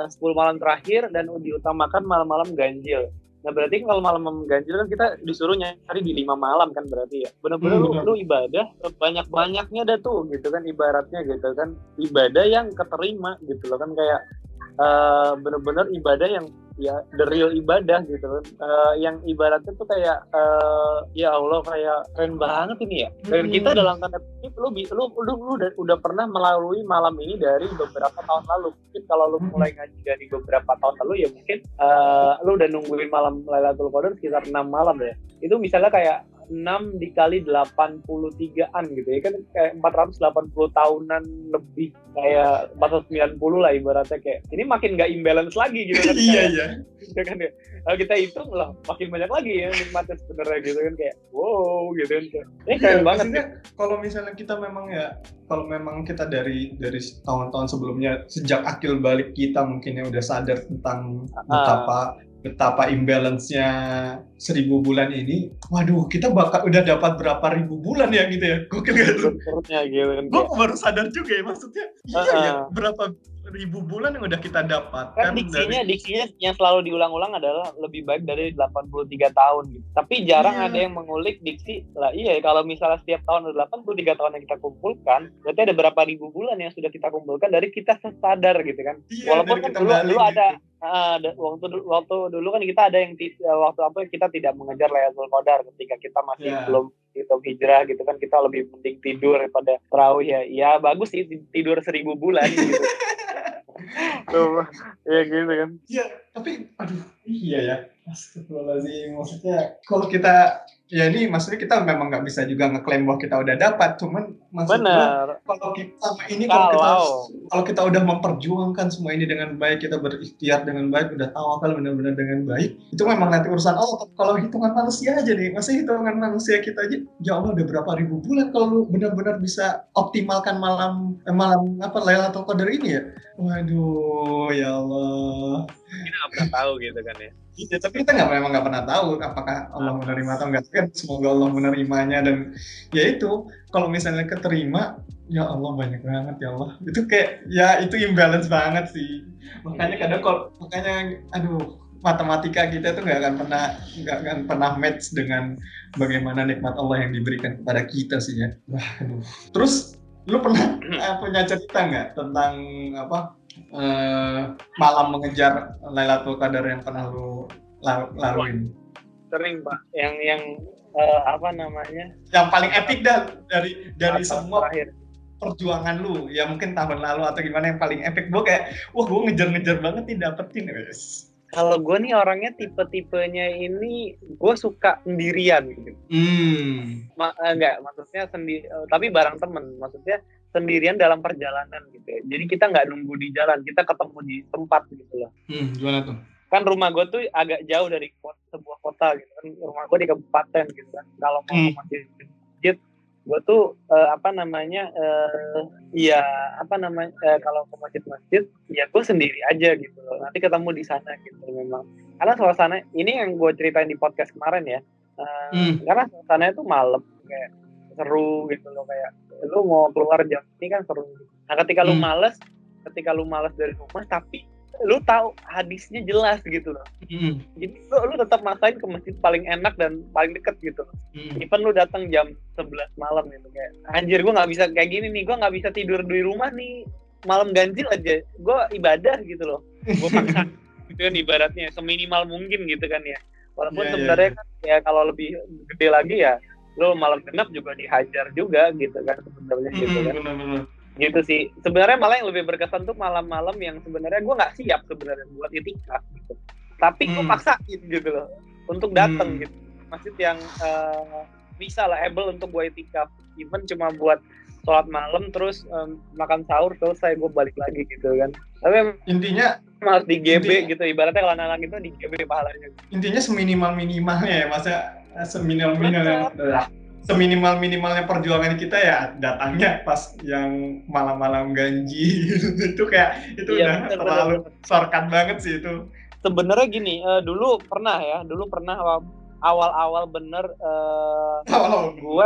10 malam terakhir dan diutamakan malam-malam ganjil. Nah berarti kalau malam ganjil kan kita disuruh nyari di 5 malam kan berarti ya. Benar-benar lu ibadah banyak-banyaknya dah tuh gitu kan ibaratnya gitu kan. Ibadah yang keterima gitu loh kan kayak benar-benar ibadah yang ya the real ibadah gitu kan. Yang ibaratnya tuh kayak ya Allah kayak keren banget ini ya. Dan kita dalam tanda kutip lu udah pernah melalui malam ini dari beberapa tahun lalu. Mungkin kalau lu mulai ngaji dari beberapa tahun lalu ya mungkin lu udah nungguin malam Lailatul Qadar sekitar 6 malam ya. Itu misalnya kayak 6 dikali 83-an gitu ya kan kayak 480 tahunan lebih kayak 490 lah ibaratnya kayak ini makin gak imbalance lagi gitu kan iya kan ya kalau kita hitung lah makin banyak lagi ya nikmatnya sebenarnya gitu kan kayak wow gitu kan ini keren banget ya. Kalau misalnya kita memang ya kalau memang kita dari tahun-tahun sebelumnya sejak akil balik kita mungkin yang udah sadar tentang betapa imbalance-nya 1000 bulan ini, waduh kita bakal udah dapat berapa ribu bulan ya gitu ya, gokil gak tuh? Gue baru sadar juga ya maksudnya, iya berapa ribu bulan yang udah kita dapat kan diksinya yang selalu diulang-ulang adalah lebih baik dari 83 tahun gitu. Tapi jarang ada yang mengulik diksi lah iya kalau misalnya setiap tahun ada 83 tahun yang kita kumpulkan, berarti ada berapa ribu bulan yang sudah kita kumpulkan dari kita sadar gitu kan, walaupun kan dulu ada gitu. Waktu dulu kan kita ada yang kita tidak mengejar Lailatul Qadar ketika kita masih belum hitung hijrah gitu kan kita lebih penting tidur daripada tarawih ya bagus sih tidur 1000 bulan gitu. Tuh ya gitu kan. Iya, tapi aduh iya ya. Astagfirullahaladzim, maksudnya kalau kita ya ini maksudnya kita memang nggak bisa juga ngeklaim bahwa kita udah dapat, cuman maksudnya kalau kita ini kalau kita udah memperjuangkan semua ini dengan baik, kita berikhtiar dengan baik, udah tawakal benar-benar dengan baik, itu memang nanti urusan Allah. Kalau hitungan manusia aja nih, masih hitungan manusia kita aja, ya Allah udah berapa ribu bulan kalau benar-benar bisa optimalkan malam apa Lailatul Qadar ini ya, waduh ya Allah. Kita nggak pernah tahu gitu kan ya. Ya, tapi kita memang nggak pernah tahu apakah Allah menerima atau nggak. Kan semoga Allah menerimanya dan ya itu kalau misalnya keterima, ya Allah banyak banget ya Allah. Itu kayak ya itu imbalance banget sih. Makanya kadang aduh matematika kita tuh nggak akan pernah match dengan bagaimana nikmat Allah yang diberikan kepada kita sih ya. Waduh. Terus lu pernah punya cerita nggak tentang apa? Malam mengejar Lailatul Qadar yang pernah lu laluin? Sering pak, yang paling epic dah dari semua terakhir. Perjuangan lu, ya mungkin tahun lalu atau gimana yang paling epic. Gue kayak, wah gue ngejar-ngejar banget nih dapetin guys. Kalau gue nih orangnya tipe-tipenya ini gue suka sendirian gitu. Enggak, maksudnya sendiri, tapi bareng temen, maksudnya sendirian dalam perjalanan gitu ya. Jadi kita nggak nunggu di jalan, kita ketemu di tempat gitu lah. Gimana tuh? Kan rumah gue tuh agak jauh dari sebuah kota gitu kan. Rumah gue di kabupaten gitu kan. Kalau mau masih masjid, gue tuh kalau ke masjid-masjid ya gue sendiri aja gitu loh. Nanti ketemu di sana gitu memang. Karena suasana ini yang gue ceritain di podcast kemarin ya. Karena suasananya tuh malam kayak seru gitu loh kayak lu mau keluar jam ini kan seru. Nah ketika lu males dari rumah tapi lu tahu hadisnya jelas gitu loh. Jadi lu tetap maksain ke masjid paling enak dan paling deket gitu. Even lu datang jam 11 malam gitu kayak anjir gue nggak bisa kayak gini nih, gue nggak bisa tidur di rumah nih malam ganjil aja, gue ibadah gitu loh. Gue paksa gitu kan ibaratnya seminimal mungkin gitu kan ya. Walaupun sebenarnya kan ya kalau lebih gede lagi ya lo malam genap juga dihajar juga gitu kan sebenarnya gitu kan. Bener. Gitu sih sebenarnya malah yang lebih berkesan tuh malam-malam yang sebenarnya gue nggak siap sebenarnya buat itikaf gitu. Tapi gue paksain gitu loh untuk datang gitu masjid yang bisa lah able untuk gue itikaf even cuma buat sholat malam terus makan sahur selesai gue balik lagi gitu kan. Tapi intinya harus di GB gitu ibaratnya kalau anak-anak itu di GB pahalanya. Intinya seminimal-minimalnya ya masa. Seminimal-minimalnya perjuangan kita ya datangnya pas yang malam-malam ganjil itu kayak itu iya, udah terlalu shortcut banget sih itu. Sebenarnya gini, dulu pernah awal-awal bener gue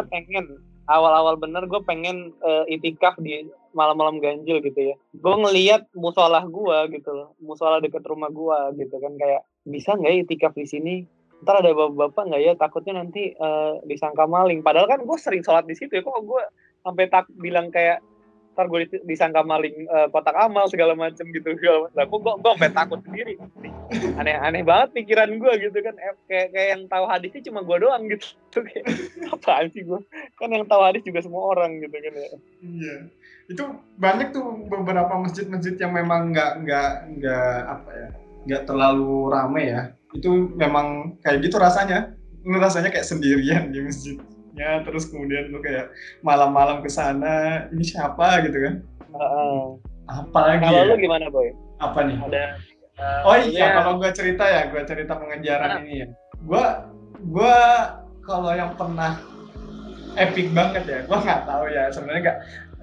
pengen itikaf di malam-malam ganjil gitu ya. Gue ngelihat musola gue gitu loh, musola deket rumah gue gitu kan, kayak bisa nggak ya itikaf di sini? Ntar ada bapak-bapak nggak ya? Takutnya nanti disangka maling. Padahal kan gue sering sholat di situ ya. Kok gue sampai tak bilang kayak ntar gue disangka maling kotak amal segala macem gitu. Nah, gue sampai takut sendiri. Aneh banget pikiran gue gitu kan. Kayak yang tahu hadisnya cuma gue doang gitu. Kayak, apaan sih gue? Kan yang tahu hadis juga semua orang gitu kan ya. Iya. Itu banyak tuh beberapa masjid-masjid yang memang nggak terlalu rame ya. Itu memang kayak gitu rasanya. Lu rasanya kayak sendirian di masjid. Ya, terus kemudian lu kayak malam-malam kesana, ini siapa gitu kan? Apalagi kalau ya? Lu gimana Boy? Apa nih? Ada, kalau gue cerita pengejaran ini ya. Gue kalau yang pernah epic banget ya, gue nggak tahu ya sebenarnya nggak.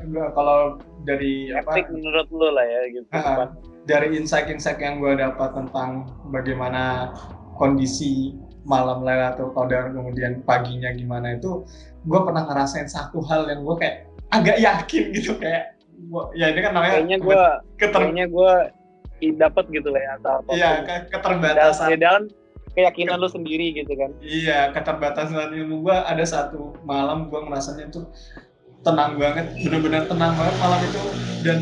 Gue kalau dari epic menurut lu lah ya gitu. Dari insight yang gue dapat tentang bagaimana kondisi malam Lailatul Qadar kemudian paginya gimana, itu gue pernah ngerasain satu hal yang gue kayak agak yakin gitu, kayak gua, ya ini kan namanya kayaknya gue dapet gitu lah ya, atau apa ya, keterbatasan dalam keyakinan lu sendiri gitu kan. Iya, keterbatasan ilmu gue. Ada satu malam gue ngerasanya tuh tenang banget, benar-benar tenang banget malam itu, dan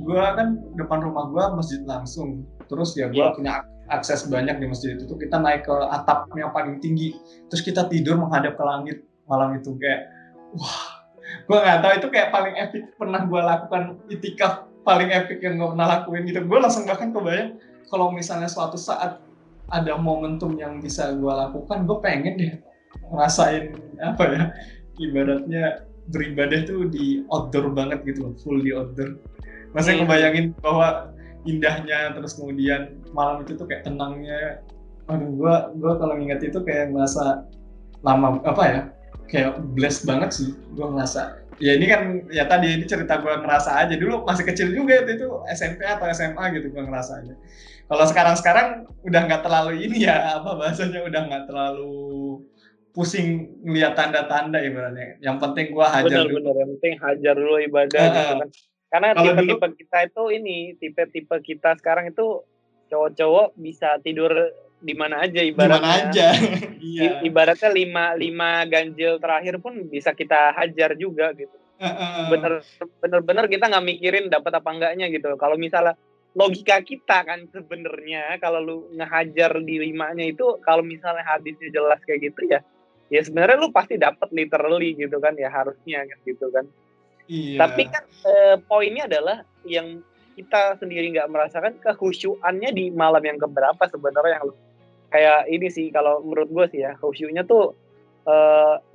gue kan depan rumah gue masjid langsung, terus ya gue punya akses banyak di masjid itu tuh, kita naik ke atap yang paling tinggi, terus kita tidur menghadap ke langit malam itu. Kayak wah, gue nggak tahu itu kayak paling epic pernah gue lakukan, itikaf paling epic yang gue pernah lakuin gitu. Gue langsung bahkan kebayang kalau misalnya suatu saat ada momentum yang bisa gue lakukan, gue pengen deh ngerasain apa ya, ibaratnya beribadah tuh di outdoor banget gitu, full di outdoor. Maksudnya kebayangin bahwa indahnya, terus kemudian malam itu tuh kayak tenangnya. Aduh, gue kalau nginget itu kayak ngerasa lama, apa ya, kayak blessed banget sih gue ngerasa. Ya ini kan, ya tadi ini cerita gue ngerasa aja, dulu masih kecil juga itu SMP atau SMA gitu gue ngerasa aja. Kalau sekarang udah nggak terlalu ini ya, apa bahasanya, udah nggak terlalu pusing ngeliat tanda-tanda ibaratnya. Yang penting gue hajar dulu. Bener, yang penting hajar dulu ibadah gitu kan. Karena tipe-tipe kita itu sekarang itu cowok-cowok bisa tidur di mana aja ibaratnya. Dimana aja. Iya. Ibaratnya 5 ganjil terakhir pun bisa kita hajar juga gitu. Bener-bener kita nggak mikirin dapat apa enggaknya gitu. Kalau misalnya logika kita kan sebenarnya kalau lu ngehajar di 5-nya itu, kalau misalnya hadisnya jelas kayak gitu ya sebenarnya lu pasti dapat literally gitu kan ya, harusnya gitu kan. Iya. Tapi kan poinnya adalah yang kita sendiri nggak merasakan kehusyuannya di malam yang keberapa sebenarnya. Yang kayak ini sih kalau menurut gue sih ya, khusyuknya tuh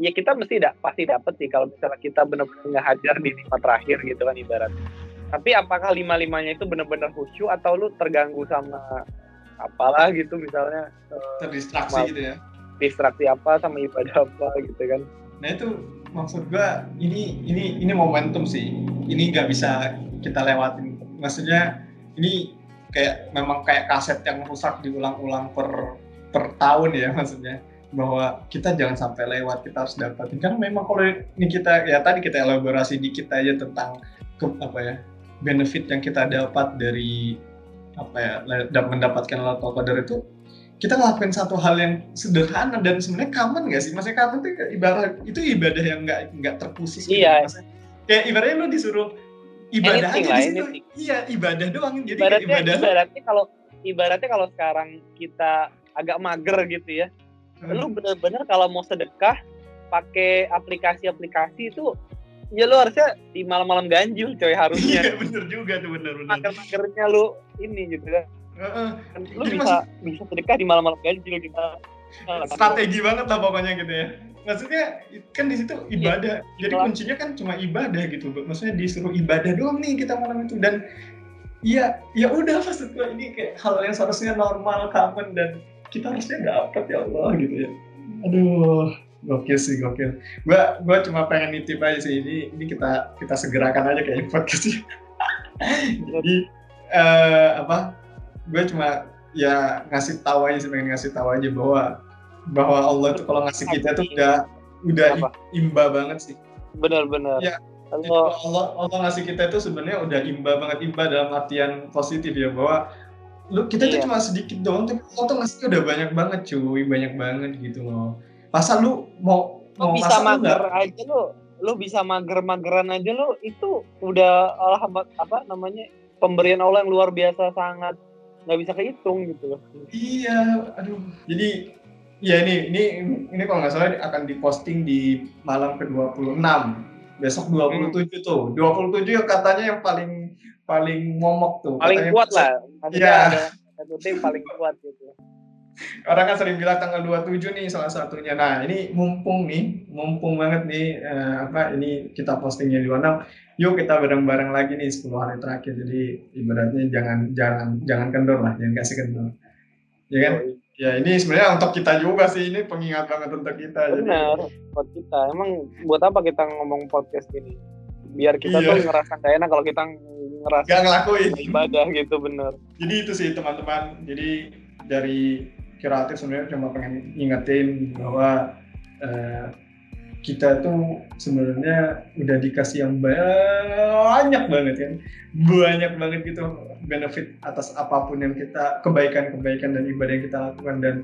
ya kita pasti dapet sih kalau misalnya kita benar-benar nggak hajar di 5 terakhir gitu kan ibarat. Tapi apakah 5-5-nya itu benar-benar khusyuk atau lu terganggu sama apalah gitu misalnya? Terdistraksi gitu ya? Distraksi apa sama ibadah apa gitu kan? Nah itu. Maksud gue ini momentum sih, ini nggak bisa kita lewatin. Maksudnya ini kayak memang kayak kaset yang rusak diulang-ulang per tahun ya, maksudnya bahwa kita jangan sampai lewat, kita harus dapatin. Karena memang kalau ini kita ya tadi kita elaborasi dikit aja tentang benefit yang kita dapat dari mendapatkan Lailatul Qadar itu. Kita ngelakuin satu hal yang sederhana dan sebenarnya common nggak sih? Maksudnya common itu ibarat itu ibadah yang nggak terkhusus. Iya. Gitu. Kayak ibaratnya lu disuruh ibadah anything aja di situ. Iya, ibadah doang. Jadi ibaratnya kalau sekarang kita agak mager gitu ya. Lu bener-bener kalau mau sedekah pakai aplikasi itu ya lu harusnya di malam-malam ganjil coy harusnya. Iya, bener juga tuh, bener. Mager-magernya lu ini gitu kan. Lu bisa sedekah di malam-malam ganjil gitu. Strategi banget lah pokoknya gitu ya. Maksudnya kan di situ ibadah. Iya, jadi kuncinya kan cuma ibadah gitu. Maksudnya disuruh ibadah doang nih kita malam itu, dan ya udah, maksud gue ini kayak hal yang seharusnya normal, common, dan kita harusnya dapat ya Allah gitu ya. Aduh, gokil sih, gokil. Gua cuma pengen nitip aja sih ini kita segerakan aja kayak podcast sih. Jadi gue cuma ya pengen ngasih tahu aja bahwa bahwa Allah itu kalau ngasih kita tuh udah imba banget sih. Benar-benar. Ya, Allah ngasih kita itu sebenarnya udah imba banget, imba dalam artian positif ya, bahwa lu kita tuh cuma sedikit doang, tapi Allah tuh ngasih udah banyak banget cuy, banyak banget gitu loh. Masa lu mau bisa mager aja lu bisa mager-mageran aja lu, itu udah pemberian Allah yang luar biasa, sangat nggak bisa kehitung gitu loh. Iya, aduh. Jadi ya ini kalau nggak salah akan diposting di malam ke-26. Besok 27 tuh. 27 yang katanya yang paling momok tuh. Paling katanya kuat lah. Iya. Yang paling kuat gitu. Orang kan sering bilang tanggal 27 nih salah satunya. Nah, ini mumpung banget nih ini kita postingnya di mana. Yuk kita bareng-bareng lagi nih 10 hari terakhir. Jadi ibaratnya jangan kendor lah, jangan kasih kendor. Ya kan? Ya ini sebenarnya untuk kita juga sih, ini pengingat banget untuk kita. Benar, buat kita. Emang buat apa kita ngomong podcast ini? Biar kita tuh ngerasa gak enak kalau kita ngerasa gak ngelakuin ibadah gitu, benar. Jadi itu sih teman-teman. Jadi dari Kiratif sebenarnya cuma pengen ngingetin bahwa kita tuh sebenarnya udah dikasih yang banyak banget kan. Banyak banget gitu benefit atas apapun yang kita, kebaikan-kebaikan dan ibadah yang kita lakukan, dan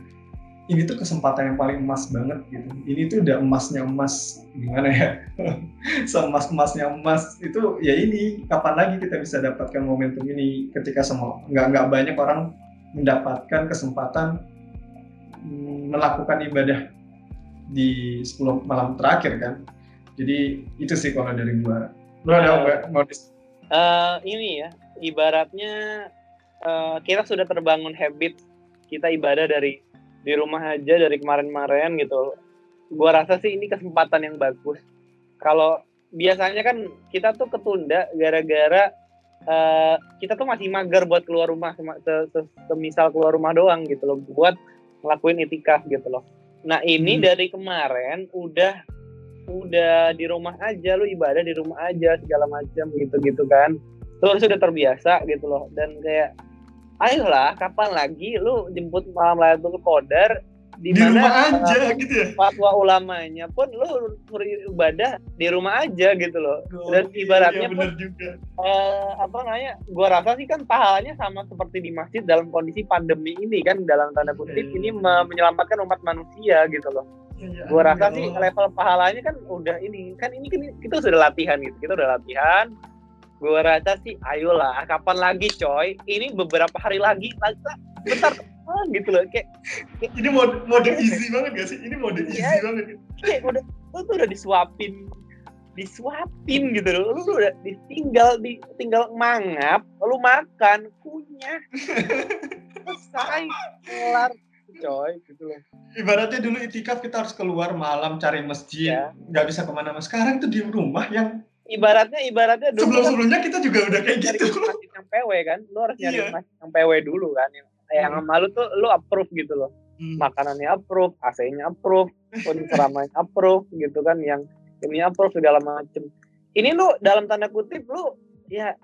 ini tuh kesempatan yang paling emas banget gitu. Ini tuh udah emasnya emas, gimana ya? Seemas-emasnya emas itu ya ini, kapan lagi kita bisa dapatkan momentum ini ketika semua enggak banyak orang mendapatkan kesempatan melakukan ibadah di 10 malam terakhir kan. Jadi itu sih kalau dari gua. Lu ada mau ini ya, ibaratnya kita sudah terbangun habit kita ibadah dari di rumah aja dari kemarin-kemarin gitu. Gua rasa sih ini kesempatan yang bagus. Kalau biasanya kan kita tuh ketunda gara-gara kita tuh masih mager buat keluar rumah, semisal keluar rumah doang gitu loh, buat ngelakuin itikaf gitu loh. Nah ini dari kemarin udah di rumah aja, lu ibadah di rumah aja segala macam gitu kan, terus udah terbiasa gitu loh. Dan kayak ayolah, kapan lagi lu jemput malam Lailatul Qadar di rumah aja gitu ya. Fatwa ulamanya pun lu beribadah di rumah aja gitu loh. Dan ibaratnya pun juga. Gua rasa sih kan pahalanya sama seperti di masjid dalam kondisi pandemi ini kan, dalam tanda kutip ini menyelamatkan umat manusia gitu loh. Gua rasa sih level pahalanya kan udah ini kan kita sudah latihan gitu. Kita udah latihan. Gua rasa sih ayolah, kapan lagi coy? Ini beberapa hari lagi bentar gitu loh, kayak ini mode easy banget gak sih? Ini mode easy banget. Kayak mode lu tuh udah disuapin gitu loh. Lu udah tinggal mangap, lu makan, kunyah. Selesai, kelar coy gitu loh. Ibaratnya dulu itikaf kita harus keluar malam cari masjid, enggak bisa kemana mana. Sekarang tuh di rumah yang ibaratnya sebelum-sebelumnya kita juga udah kayak gitu. Masjid yang PW kan, lu harus nyari masjid yang PW dulu kan, yang sama lu tuh lu approve gitu loh. Makanannya approve, AC-nya approve, penceramahnya approve gitu kan, yang ini approve segala macem. Ini lu dalam tanda kutip lu ya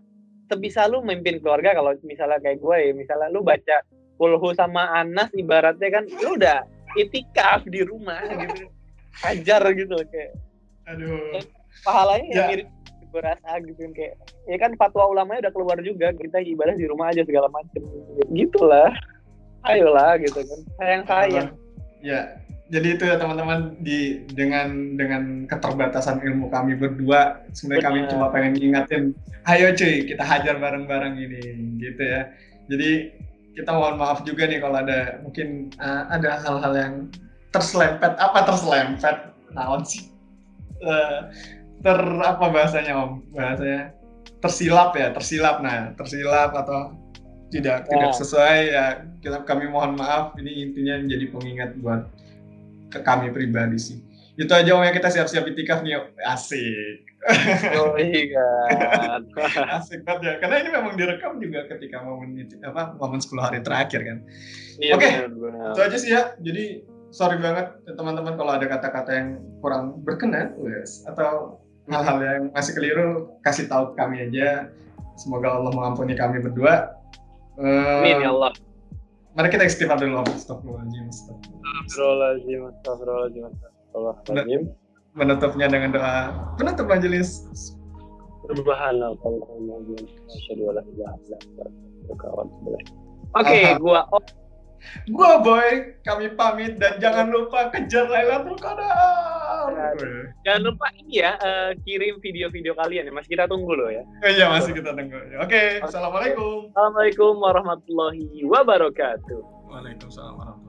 bisa lu memimpin keluarga. Kalau misalnya kayak gue ya, misalnya lu baca Kulhu sama Anas ibaratnya kan, lu udah itikaf di rumah gitu. Hajar gitu loh, kayak aduh. Pahalanya yang mirip berasa gitu kan, kayak ya kan fatwa ulamanya udah keluar juga, kita ibadah di rumah aja segala macam gitulah, ayolah gitu kan, sayang. Ya jadi itu ya teman-teman, dengan keterbatasan ilmu kami berdua sebenarnya kami cuma pengen ngingetin, ayo cuy kita hajar bareng-bareng ini gitu ya. Jadi kita mohon maaf juga nih kalau ada mungkin ada hal-hal yang terselempet naon sih tersilap. Nah tersilap atau tidak sesuai ya kami mohon maaf. Ini intinya menjadi pengingat buat ke kami pribadi sih. Itu aja om, ya kita siap-siap itikaf nih. Asik. Oh iya. Asik banget ya, karena ini memang direkam juga ketika momen 10 hari terakhir kan. Iya, oke, itu aja sih ya. Jadi sorry banget teman-teman kalau ada kata-kata yang kurang berkenan atau hal-hal yang masih keliru, kasih tahu kami aja. Semoga Allah mengampuni kami berdua. Amin ya Allah. Mari kita istighfar dulu. Astagfirullahaladzim. Astagfirullahaladzim. Menutupnya dengan doa. Penutup majelis. Oke, gua Boy, kami pamit dan jangan lupa kejar Lailatul Qadar. Jangan lupa ini ya, kirim video-video kalian ya, masih kita tunggu loh ya. Iya, masih kita tunggu. Oke. Assalamualaikum. Assalamualaikum warahmatullahi wabarakatuh. Waalaikumsalam.